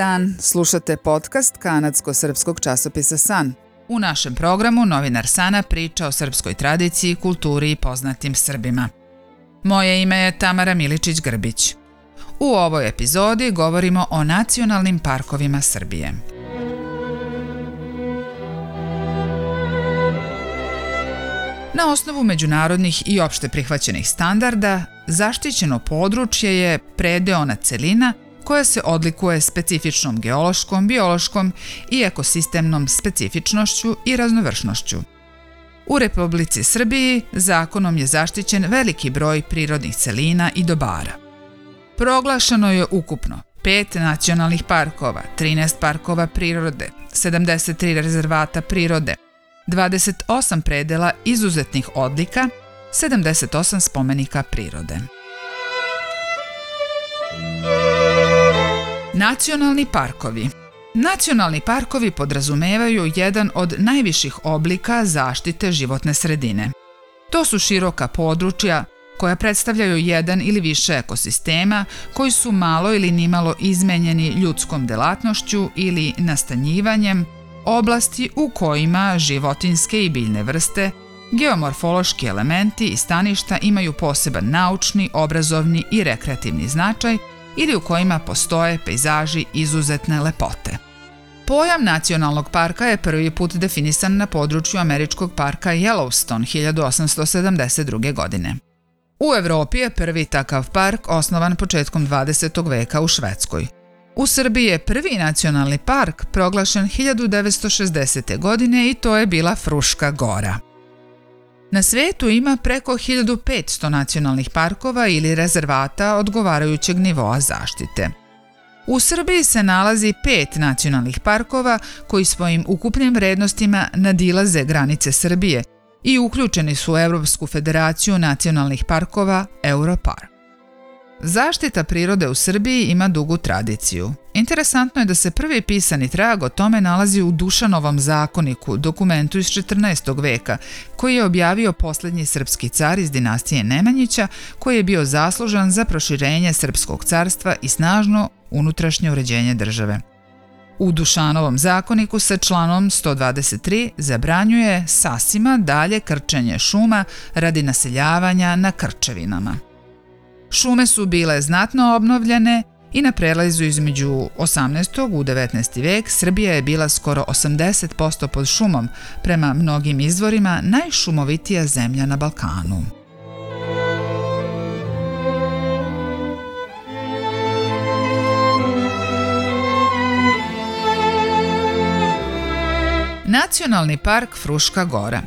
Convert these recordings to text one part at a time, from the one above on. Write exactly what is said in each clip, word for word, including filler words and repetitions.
dan. Slušate podcast kanadsko-srpskog časopisa San. U našem programu novinar Sana priča o srpskoj tradiciji, kulturi i poznatim Srbima. Moje ime je Tamara Miličić-Grbić. U ovoj epizodi govorimo o nacionalnim parkovima Srbije. Na osnovu međunarodnih i opšte prihvaćenih standarda, zaštićeno područje je predeona celina koja se odlikuje specifičnom geološkom, biološkom i ekosistemnom specifičnošću i raznovršnošću. U Republici Srbiji zakonom je zaštićen veliki broj prirodnih celina i dobara. Proglašeno je ukupno pet nacionalnih parkova, trinaest parkova prirode, sedamdeset tri rezervata prirode, dvadeset osam predela izuzetnih odlika, sedamdeset osam spomenika prirode. Nacionalni parkovi. Nacionalni parkovi podrazumevaju jedan od najviših oblika zaštite životne sredine. To su široka područja koja predstavljaju jedan ili više ekosistema koji su malo ili nimalo izmenjeni ljudskom delatnošću ili nastanjivanjem, oblasti u kojima životinjske i biljne vrste, geomorfološki elementi i staništa imaju poseban naučni, obrazovni i rekreativni značaj ili u kojima postoje pejzaži izuzetne lepote. Pojam nacionalnog parka je prvi put definisan na području američkog parka Yellowstone hiljadu osamsto sedamdeset druge. godine. U Evropi je prvi takav park osnovan početkom dvadesetog veka u Švedskoj. U Srbiji je prvi nacionalni park proglašen hiljadu devetsto šezdesete. godine i to je bila Fruška Gora. Na svetu ima preko hiljadu petsto nacionalnih parkova ili rezervata odgovarajućeg nivoa zaštite. U Srbiji se nalazi pet nacionalnih parkova koji svojim ukupnim vrednostima nadilaze granice Srbije i uključeni su u Evropsku federaciju nacionalnih parkova Europar. Zaštita prirode u Srbiji ima dugu tradiciju. Interesantno je da se prvi pisani trag o tome nalazi u Dušanovom zakoniku, dokumentu iz četrnaestog. veka, koji je objavio posljednji srpski car iz dinastije Nemanjića, koji je bio zaslužan za proširenje srpskog carstva i snažno unutrašnje uređenje države. U Dušanovom zakoniku se članom sto dvadeset tri zabranjuje sasima dalje krčenje šuma radi naseljavanja na krčevinama. Šume su bile znatno obnovljene i na prelazu između osamnaestog u devetnaesti. vek Srbija je bila skoro osamdeset posto pod šumom, prema mnogim izvorima najšumovitija zemlja na Balkanu. Nacionalni park Fruška Gora.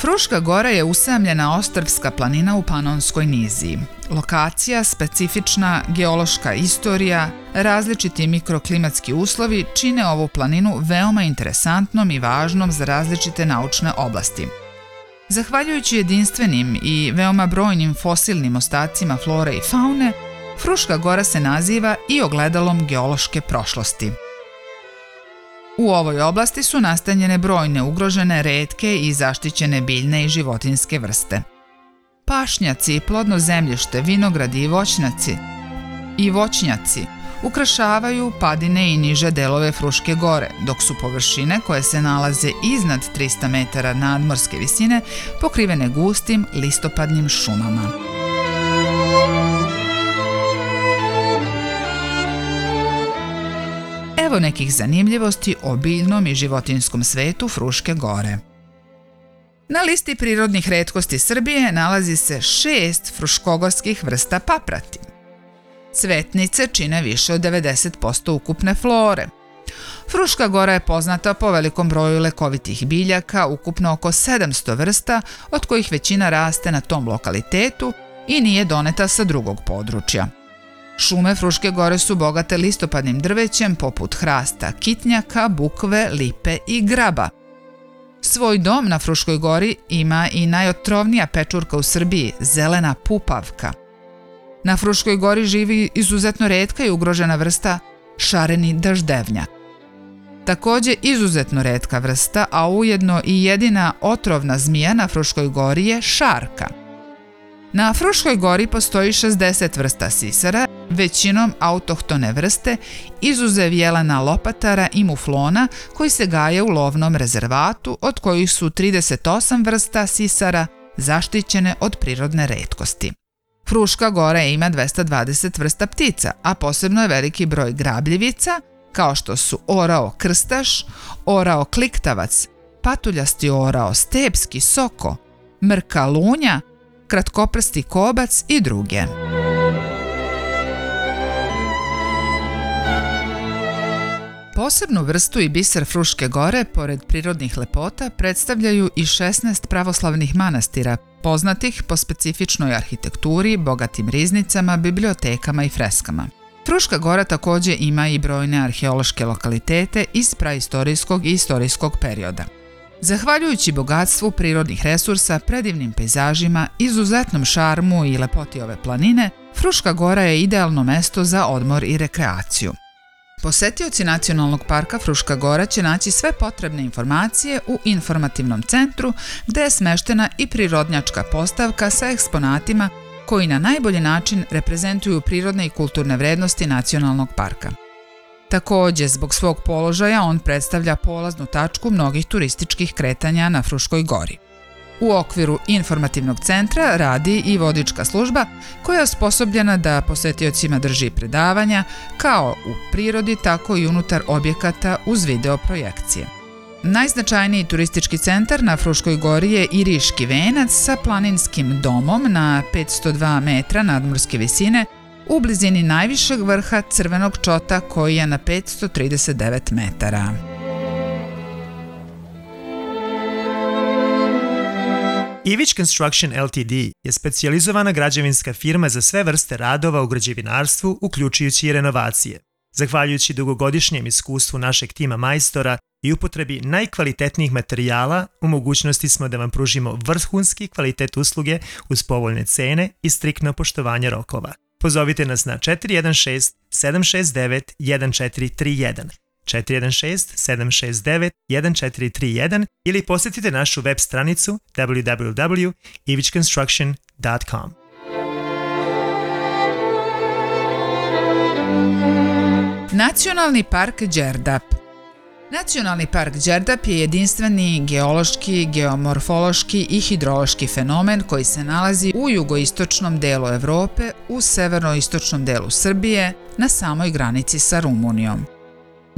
Fruška Gora je usamljena ostrvska planina u Panonskoj niziji. Lokacija, specifična geološka istorija, različiti mikroklimatski uslovi čine ovu planinu veoma interesantnom i važnom za različite naučne oblasti. Zahvaljujući jedinstvenim i veoma brojnim fosilnim ostacima flore i faune, Fruška Gora se naziva i ogledalom geološke prošlosti. U ovoj oblasti su nastanjene brojne ugrožene, retke i zaštićene biljne i životinjske vrste. Pašnjaci, plodno zemljište, vinogradi i voćnjaci i voćnjaci ukrašavaju padine i niže delove Fruške Gore, dok su površine koje se nalaze iznad trista metara nadmorske visine pokrivene gustim listopadnim šumama. Evo nekih zanimljivosti o biljnom i životinskom svetu Fruške Gore. Na listi prirodnih retkosti Srbije nalazi se šest fruškogorskih vrsta paprati. Cvetnice čine više od devedeset posto ukupne flore. Fruška Gora je poznata po velikom broju lekovitih biljaka, ukupno oko sedamsto vrsta, od kojih većina raste na tom lokalitetu i nije doneta sa drugog područja. Šume Fruške Gore su bogate listopadnim drvećem poput hrasta, kitnjaka, bukve, lipe i graba. Svoj dom na Fruškoj Gori ima i najotrovnija pečurka u Srbiji, zelena pupavka. Na Fruškoj Gori živi izuzetno retka i ugrožena vrsta šareni daždevnjak. Također izuzetno retka vrsta, a ujedno i jedina otrovna zmija na Fruškoj Gori je šarka. Na Fruškoj Gori postoji šezdeset vrsta sisara većinom autohtone vrste, izuzev jelena lopatara i muflona koji se gaje u lovnom rezervatu, od kojih su trideset osam vrsta sisara zaštićene od prirodne retkosti. Fruška Gora ima dvesta dvadeset vrsta ptica, a posebno je veliki broj grabljivica, kao što su orao krstaš, orao kliktavac, patuljasti orao, stepski soko, mrka lunja, kratkoprsti kobac i druge. Posebnu vrstu i biser Fruške Gore, pored prirodnih lepota, predstavljaju i šesnaest pravoslavnih manastira, poznatih po specifičnoj arhitekturi, bogatim riznicama, bibliotekama i freskama. Fruška Gora također ima i brojne arheološke lokalitete iz praistorijskog i istorijskog perioda. Zahvaljujući bogatstvu prirodnih resursa, predivnim pejzažima, izuzetnom šarmu i lepoti ove planine, Fruška Gora je idealno mesto za odmor i rekreaciju. Posetioci Nacionalnog parka Fruška Gora će naći sve potrebne informacije u informativnom centru, gdje je smeštena i prirodnjačka postavka sa eksponatima koji na najbolji način reprezentuju prirodne i kulturne vrijednosti nacionalnog parka. Također, zbog svog položaja on predstavlja polaznu tačku mnogih turističkih kretanja na Fruškoj Gori. U okviru informativnog centra radi i vodička služba koja je osposobljena da posjetiocima drži predavanja kao u prirodi, tako i unutar objekata uz video projekcije. Najznačajniji turistički centar na Fruškoj Gori je Iriški venac sa planinskim domom na petsto dva metra nadmorske visine u blizini najvišeg vrha Crvenog čota koji je na petsto trideset devet metara. Ivić Construction Limited je specijalizovana građevinska firma za sve vrste radova u građevinarstvu, uključujući i renovacije. Zahvaljujući dugogodišnjem iskustvu našeg tima majstora i upotrebi najkvalitetnijih materijala, u mogućnosti smo da vam pružimo vrhunski kvalitet usluge uz povoljne cene i striktno poštovanje rokova. Pozovite nas na četiri jedan šest sedam šest devet jedan četiri tri jedan, četiri jedan šest sedam šest devet jedan četiri tri jedan ili posjetite našu web stranicu double-u double-u double-u tačka ivić construction tačka com. Nacionalni park Đerdap. Nacionalni park Đerdap je jedinstveni geološki, geomorfološki i hidrološki fenomen koji se nalazi u jugoistočnom delu Evrope, u severnoistočnom delu Srbije, na samoj granici sa Rumunijom.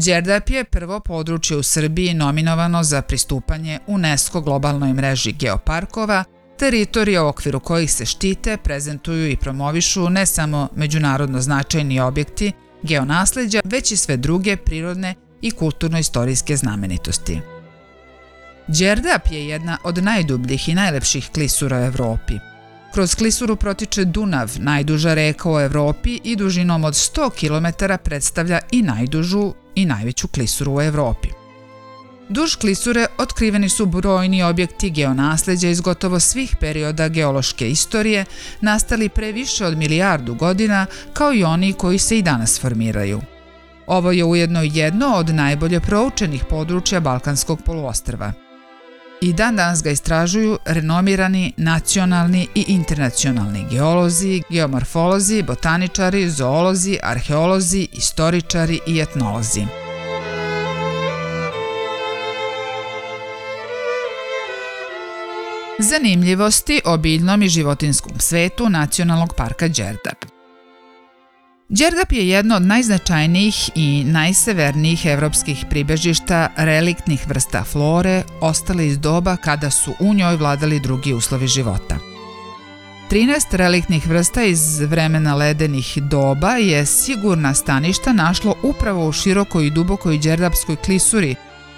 Đerdap je prvo područje u Srbiji nominovano za pristupanje UNESCO globalnoj mreži geoparkova, teritorija u okviru kojih se štite, prezentuju i promovišu ne samo međunarodno značajni objekti geonasleđa, već i sve druge prirodne i kulturno-istorijske znamenitosti. Đerdap je jedna od najdubljih i najlepših klisura u Evropi. Kroz klisuru protiče Dunav, najduža reka u Evropi, i dužinom od sto kilometara predstavlja i najdužu i najveću klisuru u Evropi. Duž klisure otkriveni su brojni objekti geonasleđa iz gotovo svih perioda geološke istorije, nastali pre više od milijardu godina, kao i oni koji se i danas formiraju. Ovo je ujedno jedno od najbolje proučenih područja Balkanskog poluostrva. I dan danas ga istražuju renomirani nacionalni i internacionalni geolozi, geomorfolozi, botaničari, zoolozi, arheolozi, istoričari i etnolozi. Zanimljivosti o biljnom i životinskom svetu Nacionalnog parka Đerdap. Đerdap je jedno od najznačajnijih i najsevernijih evropskih pribežišta reliktnih vrsta flore, ostale iz doba kada su u njoj vladali drugi uslovi života. trinaest reliktnih vrsta iz vremena ledenih doba je sigurna staništa našlo upravo u širokoj i dubokoj đerdapskoj klisuri,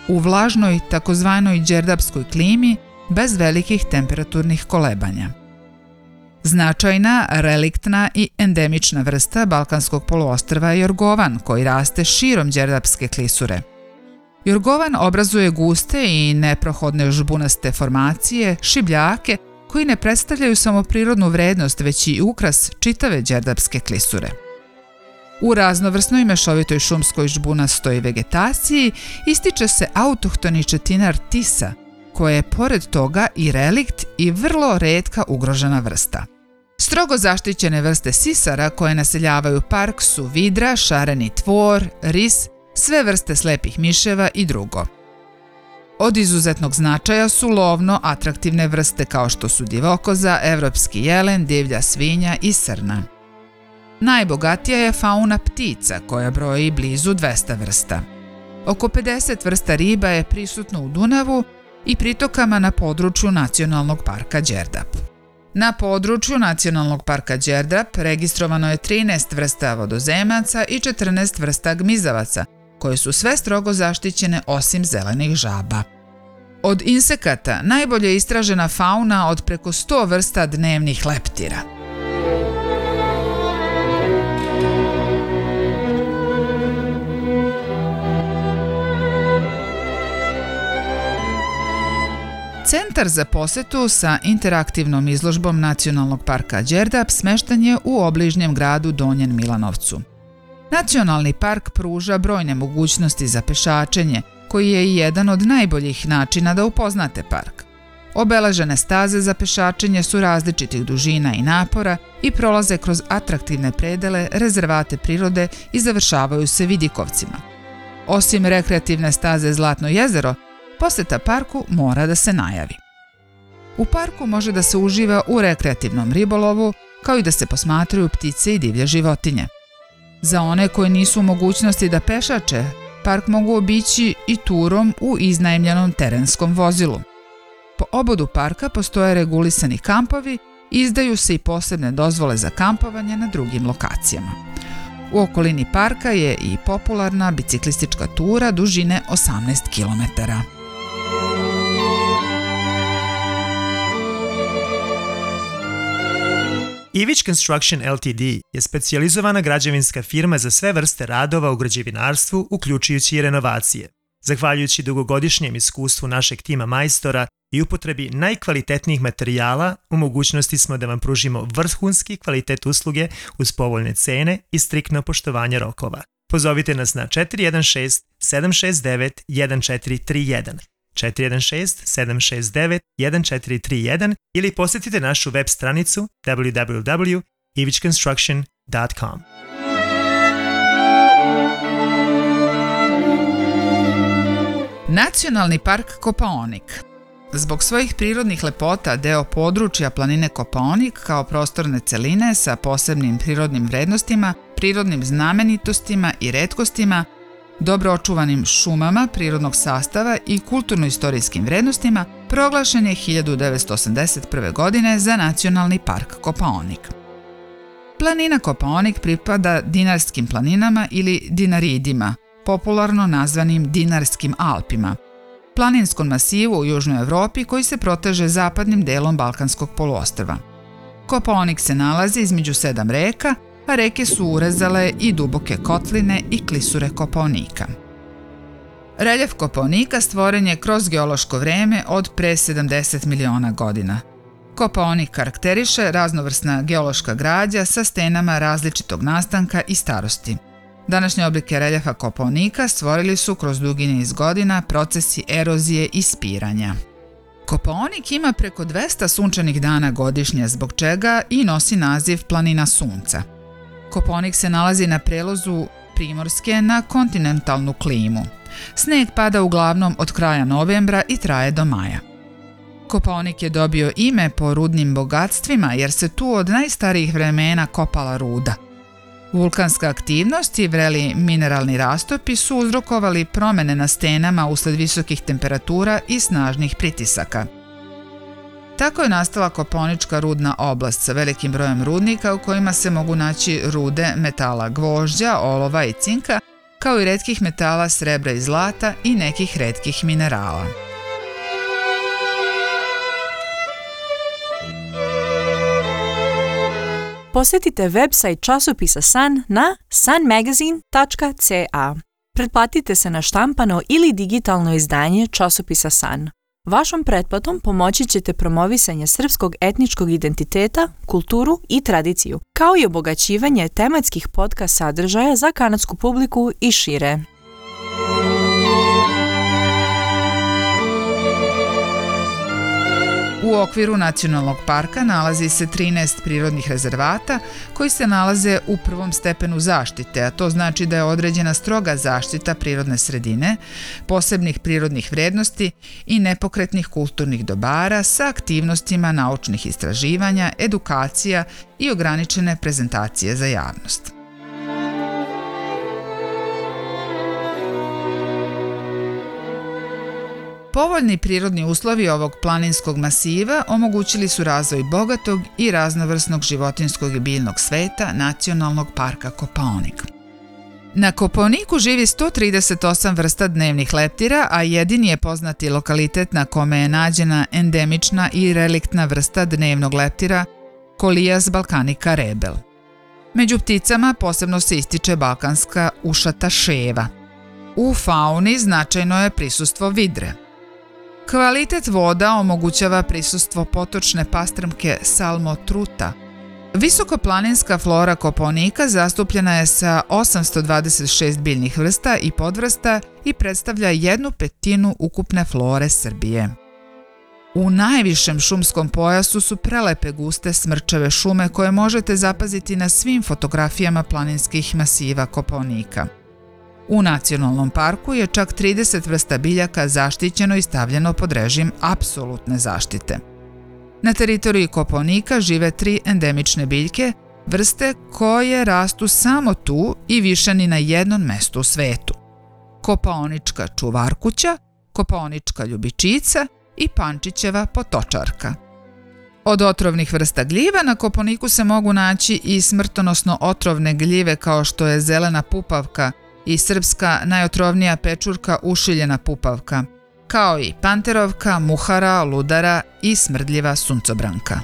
u vlažnoj takozvanoj đerdapskoj klimi, bez velikih temperaturnih kolebanja. Značajna, reliktna i endemična vrsta Balkanskog poluostrva je jorgovan, koji raste širom đerdapske klisure. Jorgovan obrazuje guste i neprohodne žbunaste formacije, šibljake, koji ne predstavljaju samo prirodnu vrednost, već i ukras čitave đerdapske klisure. U raznovrsnoj mešovitoj šumskoj žbunastoj vegetaciji ističe se autohtoni četinar tisa, koja je pored toga i relikt i vrlo retka ugrožena vrsta. Strogo zaštićene vrste sisara koje naseljavaju park su vidra, šareni tvor, ris, sve vrste slepih miševa i drugo. Od izuzetnog značaja su lovno atraktivne vrste kao što su divokoza, evropski jelen, divlja svinja i srna. Najbogatija je fauna ptica koja broji blizu dvesta vrsta. Oko pedeset vrsta riba je prisutno u Dunavu i pritokama na području Nacionalnog parka Đerdap. Na području Nacionalnog parka Đerdap registrovano je trinaest vrsta vodozemaca i četrnaest vrsta gmizavaca, koje su sve strogo zaštićene osim zelenih žaba. Od insekata najbolje je istražena fauna od preko sto vrsta dnevnih leptira. Centar za posetu sa interaktivnom izložbom Nacionalnog parka Đerdap smešten je u obližnjem gradu Donjem Milanovcu. Nacionalni park pruža brojne mogućnosti za pešačenje, koji je i jedan od najboljih načina da upoznate park. Obeležene staze za pešačenje su različitih dužina i napora i prolaze kroz atraktivne predele, rezervate prirode i završavaju se vidikovcima. Osim rekreativne staze Zlatno jezero, poseta parku mora da se najavi. U parku može da se uživa u rekreativnom ribolovu, kao i da se posmatraju ptice i divlje životinje. Za one koje nisu u mogućnosti da pešače, park mogu obići i turom u iznajmljenom terenskom vozilu. Po obodu parka postoje regulisani kampovi i izdaju se i posebne dozvole za kampovanje na drugim lokacijama. U okolini parka je i popularna biciklistička tura dužine osamnaest kilometara. Ivić Construction Limited je specijalizovana građevinska firma za sve vrste radova u građevinarstvu, uključujući i renovacije. Zahvaljujući dugogodišnjem iskustvu našeg tima majstora i upotrebi najkvalitetnijih materijala, u mogućnosti smo da vam pružimo vrhunski kvalitet usluge uz povoljne cene i striktno poštovanje rokova. Pozovite nas na četiri jedan šest sedam šest devet jedan četiri tri jedan. četiri jedan šest sedam šest devet jedan četiri tri jedan ili posjetite našu web stranicu double-u double-u double-u tačka ivić construction tačka com. Nacionalni park Kopaonik. Zbog svojih prirodnih lepota deo područja planine Kopaonik kao prostorne celine sa posebnim prirodnim vrednostima, prirodnim znamenitostima i retkostima, dobro očuvanim šumama prirodnog sastava i kulturno-istorijskim vrednostima, proglašen je hiljadu devetsto osamdeset prve. godine za Nacionalni park Kopaonik. Planina Kopaonik pripada Dinarskim planinama ili Dinaridima, popularno nazvanim Dinarskim Alpima, planinskom masivu u Južnoj Evropi koji se proteže zapadnim delom Balkanskog poluostrva. Kopaonik se nalazi između sedam reka, a reke su urezale i duboke kotline i klisure Kopaonika. Reljef Kopaonika stvoren je kroz geološko vreme od pre sedamdeset miliona godina. Kopaonik karakteriše raznovrsna geološka građa sa stenama različitog nastanka i starosti. Današnje oblike reljefa Kopaonika stvorili su kroz dugi niz godina procesi erozije i spiranja. Kopaonik ima preko dvesta sunčanih dana godišnje, zbog čega i nosi naziv Planina sunca. Kopaonik se nalazi na prelozu primorske na kontinentalnu klimu. Sneg pada uglavnom od kraja novembra i traje do maja. Kopaonik je dobio ime po rudnim bogatstvima jer se tu od najstarijih vremena kopala ruda. Vulkanska aktivnost i vreli mineralni rastopi su uzrokovali promene na stenama usled visokih temperatura i snažnih pritisaka. Tako je nastala Kopaonička rudna oblast sa velikim brojem rudnika u kojima se mogu naći rude metala gvožđa, olova i cinka, kao i retkih metala srebra i zlata i nekih retkih minerala. Posjetite website časopisa San na san magazine tačka ca. Pretplatite se na štampano ili digitalno izdanje časopisa San. Vašom pretplatom pomoći ćete promovisanje srpskog etničkog identiteta, kulturu i tradiciju, kao i obogaćivanje tematskih podcast sadržaja za kanadsku publiku i šire. U U okviru nacionalnog parka nalazi se trinaest prirodnih rezervata koji se nalaze u prvom stepenu zaštite, a to znači da je određena stroga zaštita prirodne sredine, posebnih prirodnih vrednosti i nepokretnih kulturnih dobara sa aktivnostima naučnih istraživanja, edukacija i ograničene prezentacije za javnost. Povoljni prirodni uslovi ovog planinskog masiva omogućili su razvoj bogatog i raznovrsnog životinjskog i biljnog sveta Nacionalnog parka Kopaonik. Na Kopaoniku živi sto trideset osam vrsta dnevnih leptira, a jedini je poznati lokalitet na kome je nađena endemična i reliktna vrsta dnevnog leptira, Colias balcanica rebel. Među pticama posebno se ističe balkanska ušata ševa. U fauni značajno je prisustvo vidre. Kvalitet voda omogućava prisustvo potočne pastrmke Salmo truta. Visokoplaninska flora Kopaonika zastupljena je sa osamsto dvadeset šest biljnih vrsta i podvrsta i predstavlja jednu petinu ukupne flore Srbije. U najvišem šumskom pojasu su prelepe guste smrčeve šume koje možete zapaziti na svim fotografijama planinskih masiva Kopaonika. U nacionalnom parku je čak trideset vrsta biljaka zaštićeno i stavljeno pod režim apsolutne zaštite. Na teritoriji Kopaonika žive tri endemične biljke, vrste koje rastu samo tu i više ni na jednom mestu u svetu. Kopaonička čuvarkuća, Kopaonička ljubičica i Pančićeva potočarka. Od otrovnih vrsta gljiva na Kopaoniku se mogu naći i smrtonosno otrovne gljive kao što je zelena pupavka i srpska najotrovnija pečurka ušiljena pupavka, kao i panterovka, muhara, ludara i smrdljiva suncobranka.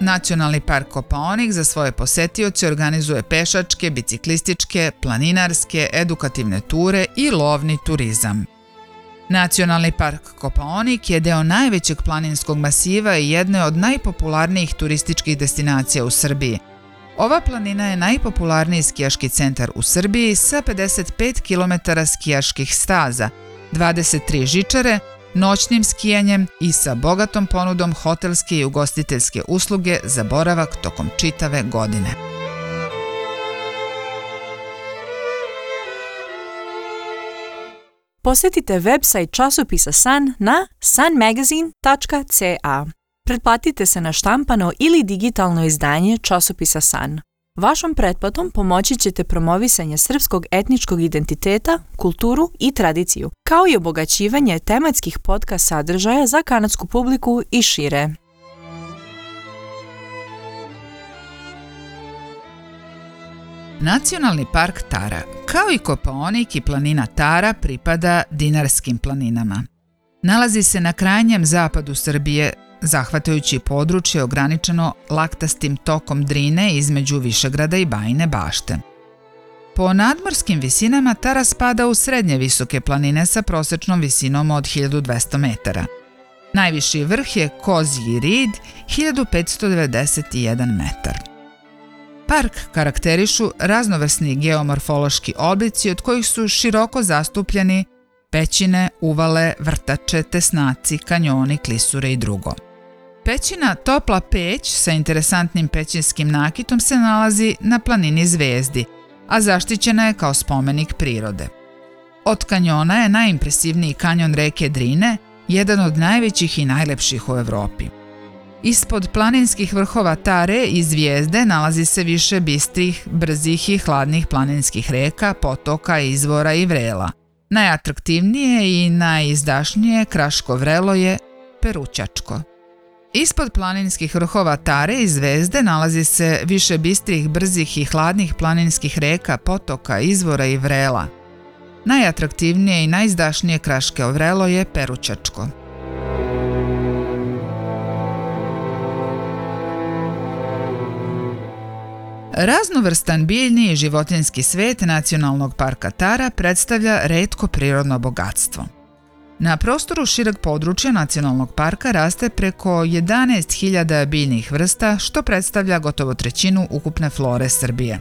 Nacionalni park Kopaonik za svoje posetioce organizuje pešačke, biciklističke, planinarske, edukativne ture i lovni turizam. Nacionalni park Kopaonik je deo najvećeg planinskog masiva i jedne od najpopularnijih turističkih destinacija u Srbiji. Ova planina je najpopularniji skijaški centar u Srbiji sa pedeset pet kilometara skijaških staza, dvadeset tri žičare, noćnim skijanjem i sa bogatom ponudom hotelske i ugostiteljske usluge za boravak tokom čitave godine. Posjetite website časopisa San na san magazine tačka ca. Pretplatite se na štampano ili digitalno izdanje časopisa San. Vašom pretplatom pomoći ćete promovisanje srpskog etničkog identiteta, kulturu i tradiciju, kao i obogaćivanje tematskih podcast sadržaja za kanadsku publiku i šire. Nacionalni park Tara, kao i Kopaonik i planina Tara, pripada dinarskim planinama. Nalazi se na krajnjem zapadu Srbije, zahvatajući područje ograničeno laktastim tokom Drine između Višegrada i Bajine Bašte. Po nadmorskim visinama Tara spada u srednje visoke planine sa prosečnom visinom od hiljadu dvesta metara. Najviši vrh je Kozji Rid, hiljadu petsto devedeset jedan metar. Park karakterišu raznovrsni geomorfološki oblici od kojih su široko zastupljeni pećine, uvale, vrtače, tesnaci, kanjoni, klisure i drugo. Pećina Topla peć sa interesantnim pećinskim nakitom se nalazi na planini Zvijezdi, a zaštićena je kao spomenik prirode. Od kanjona je najimpresivniji kanjon reke Drine, jedan od najvećih i najlepših u Evropi. Ispod planinskih vrhova Tare i Zvijezde nalazi se više bistrih, brzih i hladnih planinskih reka, potoka, izvora i vrela. Najatraktivnije i najizdašnije kraško vrelo je Peručačko. Ispod planinskih vrhova Tare i Zvijezde nalazi se više bistrih, brzih i hladnih planinskih reka, potoka, izvora i vrela. Najatraktivnije i najizdašnije kraško vrelo je Peručačko. Raznovrstan biljni i životinjski svet Nacionalnog parka Tara predstavlja retko prirodno bogatstvo. Na prostoru šireg područja Nacionalnog parka raste preko jedanaest hiljada biljnih vrsta, što predstavlja gotovo trećinu ukupne flore Srbije.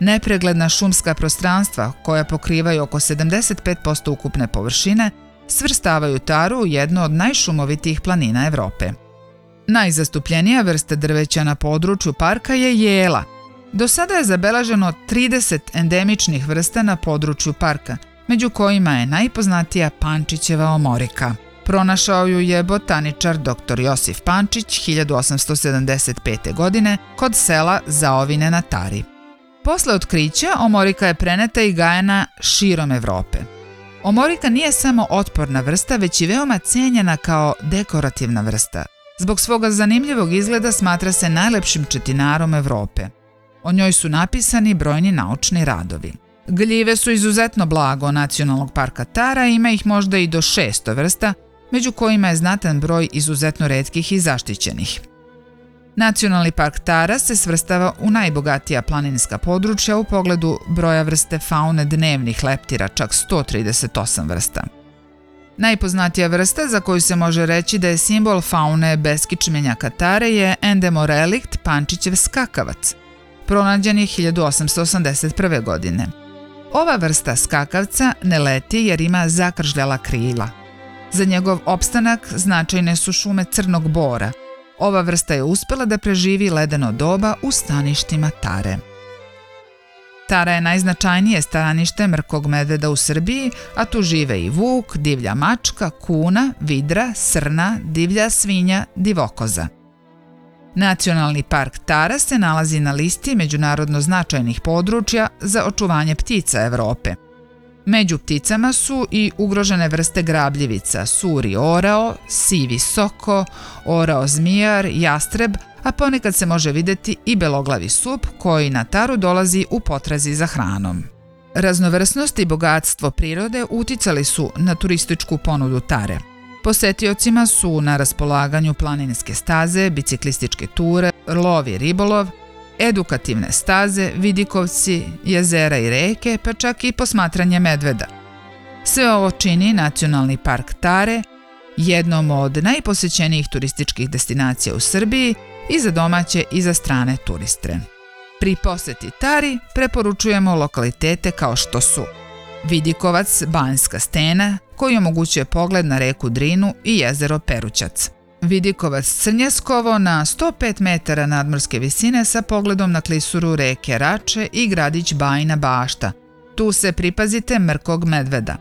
Nepregledna šumska prostranstva, koja pokrivaju oko sedamdeset pet posto ukupne površine, svrstavaju Taru u jednu od najšumovitijih planina Evrope. Najzastupljenija vrsta drveća na području parka je jela. Do sada je zabeleženo trideset endemičnih vrsta na području parka, među kojima je najpoznatija Pančićeva omorika. Pronašao ju je botaničar dr. Josif Pančić hiljadu osamsto sedamdeset pete. godine kod sela Zaovine na Tari. Posle otkrića omorika je preneta i gajena širom Evrope. Omorika nije samo otporna vrsta, već i veoma cenjena kao dekorativna vrsta. Zbog svoga zanimljivog izgleda smatra se najlepšim četinarom Evrope. O njoj su napisani brojni naučni radovi. Gljive su izuzetno blago Nacionalnog parka Tara, ima ih možda i do šesto vrsta, među kojima je znatan broj izuzetno retkih i zaštićenih. Nacionalni park Tara se svrstava u najbogatija planinska područja u pogledu broja vrste faune dnevnih leptira, čak sto trideset osam vrsta. Najpoznatija vrsta za koju se može reći da je simbol faune beskičmenjaka Tare je endemorelikt Pančićev skakavac, pronađen je hiljadu osamsto osamdeset prve. godine. Ova vrsta skakavca ne leti jer ima zakržljala krila. Za njegov opstanak značajne su šume crnog bora. Ova vrsta je uspela da preživi ledeno doba u staništima Tare. Tara je najznačajnije stanište mrkog medveda u Srbiji, a tu žive i vuk, divlja mačka, kuna, vidra, srna, divlja svinja, divokoza. Nacionalni park Tara se nalazi na listi međunarodno značajnih područja za očuvanje ptica Evrope. Među pticama su i ugrožene vrste grabljivica, suri orao, sivi soko, orao zmijar, jastreb, a ponekad se može videti i beloglavi sup koji na Taru dolazi u potrazi za hranom. Raznovrsnost i bogatstvo prirode uticali su na turističku ponudu Tare. Posetiocima su na raspolaganju planinske staze, biciklističke ture, lov i ribolov, edukativne staze, vidikovci, jezera i reke, pa čak i posmatranje medveda. Sve ovo čini Nacionalni park Tare jednom od najposećenijih turističkih destinacija u Srbiji i za domaće i za strane turiste. Pri poseti Tari preporučujemo lokalitete kao što su Vidikovac, Banjska stena, koji omogućuje pogled na reku Drinu i jezero Peručac. Vidikovac Crnjeskovo na sto pet metara nadmorske visine sa pogledom na klisuru reke Rače i gradić Bajina Bašta. Tu se pripazite mrkog medveda.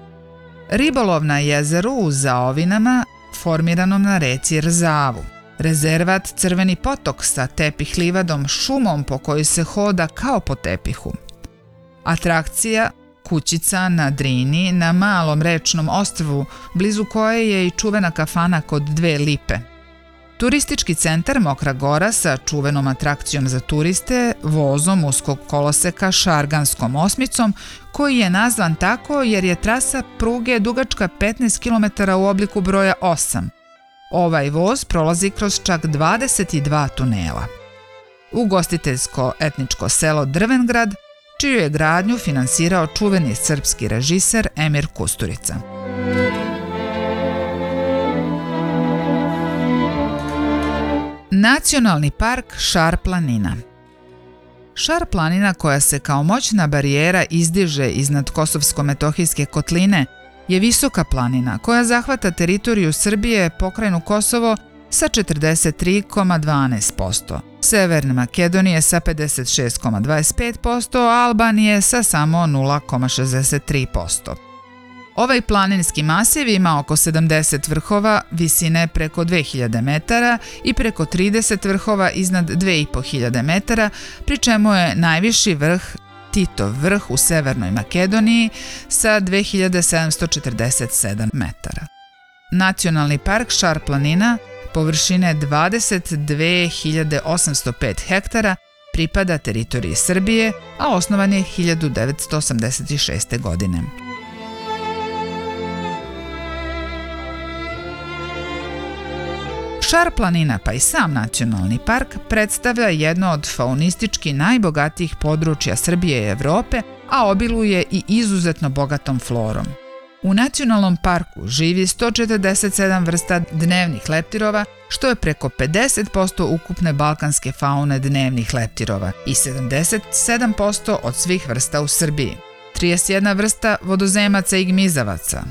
Ribolov na jezeru u Zaovinama formiranom na reci Rzavu. Rezervat Crveni potok sa tepih livadom, šumom po kojoj se hoda kao po tepihu. Atrakcija Kućica na Drini na malom rečnom ostrvu, blizu koje je i čuvena kafana Kod dve lipe. Turistički centar Mokra Gora sa čuvenom atrakcijom za turiste, vozom uskog koloseka Šarganskom osmicom, koji je nazvan tako jer je trasa pruge dugačka petnaest kilometara u obliku broja osam. Ovaj voz prolazi kroz čak dvadeset dva tunela. Ugostiteljsko-etničko selo Drvengrad, čiju je gradnju finansirao čuveni srpski režiser Emir Kusturica. Nacionalni park Šarplanina. Šarplanina, koja se kao moćna barijera izdiže iznad kosovsko-metohijske kotline, je visoka planina koja zahvata teritoriju Srbije, pokrajinu Kosovo, sa četrdeset tri zarez dvanaest posto, Severne Makedonije sa pedeset šest zarez dvadeset pet posto, a Albanije sa samo nula zarez šezdeset tri posto. Ovaj planinski masiv ima oko sedamdeset vrhova visine preko dve hiljade metara i preko trideset vrhova iznad dve hiljade petsto metara, pri čemu je najviši vrh Titov vrh u Severnoj Makedoniji sa dve hiljade sedamsto četrdeset sedam metara. Nacionalni park Šarplanina površine dvadeset dve hiljade osamsto pet hektara pripada teritoriji Srbije, a osnovan je hiljadu devetsto osamdeset šeste. godine. Šarplanina, pa i sam nacionalni park, predstavlja jedno od faunistički najbogatijih područja Srbije i Evrope, a obiluje i izuzetno bogatom florom. U nacionalnom parku živi sto četrdeset sedam vrsta dnevnih leptirova, što je preko pedeset posto ukupne balkanske faune dnevnih leptirova i sedamdeset sedam posto od svih vrsta u Srbiji, trideset jedna vrsta vodozemaca i gmizavaca,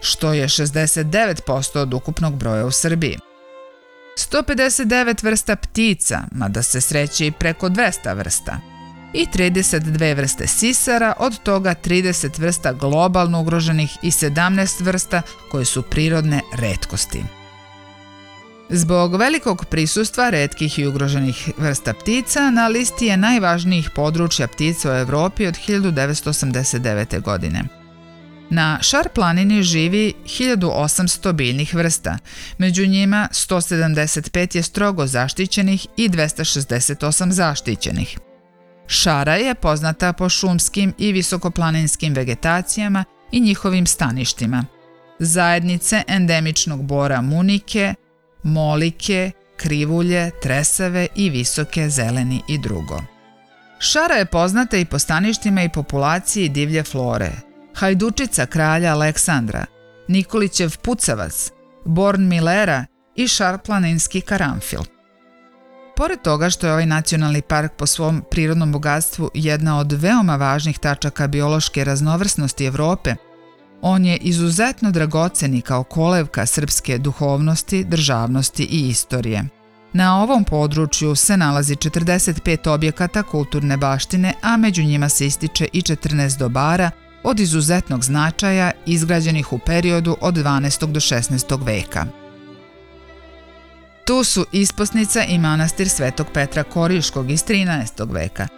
što je šezdeset devet posto od ukupnog broja u Srbiji, sto pedeset devet vrsta ptica, mada se sreće i preko dvesta vrsta, i trideset dve vrste sisara, od toga trideset vrsta globalno ugroženih i sedamnaest vrsta koje su prirodne retkosti. Zbog velikog prisustva retkih i ugroženih vrsta ptica, na listi je najvažnijih područja ptica u Evropi od hiljadu devetsto osamdeset devete. godine. Na Šarplanini živi hiljadu osamsto biljnih vrsta, među njima sto sedamdeset pet je strogo zaštićenih i dvesta šezdeset osam zaštićenih. Šara je poznata po šumskim i visokoplaninskim vegetacijama i njihovim staništima, zajednice endemičnog bora munike, molike, krivulje, tresave i visoke, zeleni i drugo. Šara je poznata i po staništima i populaciji divlje flore, hajdučica kralja Aleksandra, Nikolićev pucavac, born milera i šarplaninski karanfil. Pored toga što je ovaj nacionalni park po svom prirodnom bogatstvu jedna od veoma važnih tačaka biološke raznovrsnosti Evrope, on je izuzetno dragoceni kao kolevka srpske duhovnosti, državnosti i istorije. Na ovom području se nalazi četrdeset pet objekata kulturne baštine, a među njima se ističe i četrnaest dobara od izuzetnog značaja izgrađenih u periodu od dvanaestog do šesnaestog veka. Tu su isposnica i manastir Svetog Petra Koriškog iz trinaestog veka,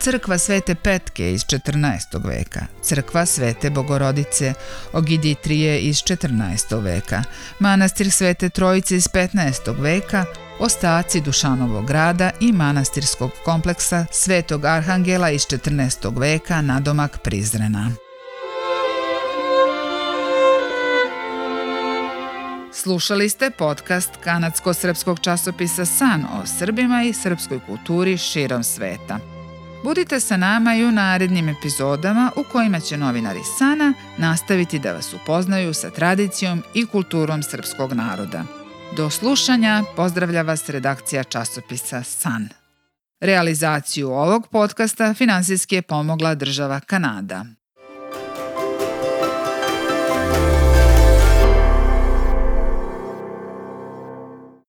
crkva Svete Petke iz četrnaestog veka, crkva Svete Bogorodice Ogiditrije iz četrnaestog veka, manastir Svete Trojice iz petnaestog veka, ostaci Dušanovog grada i manastirskog kompleksa Svetog Arhangela iz četrnaestog veka, nadomak Prizrena. Slušali ste podcast kanadsko-srpskog časopisa San o Srbima i srpskoj kulturi širom sveta. Budite sa nama i u narednim epizodama u kojima će novinari Sana nastaviti da vas upoznaju sa tradicijom i kulturom srpskog naroda. Do slušanja, pozdravlja vas redakcija časopisa San. Realizaciju ovog podcasta finansijski je pomogla država Kanada.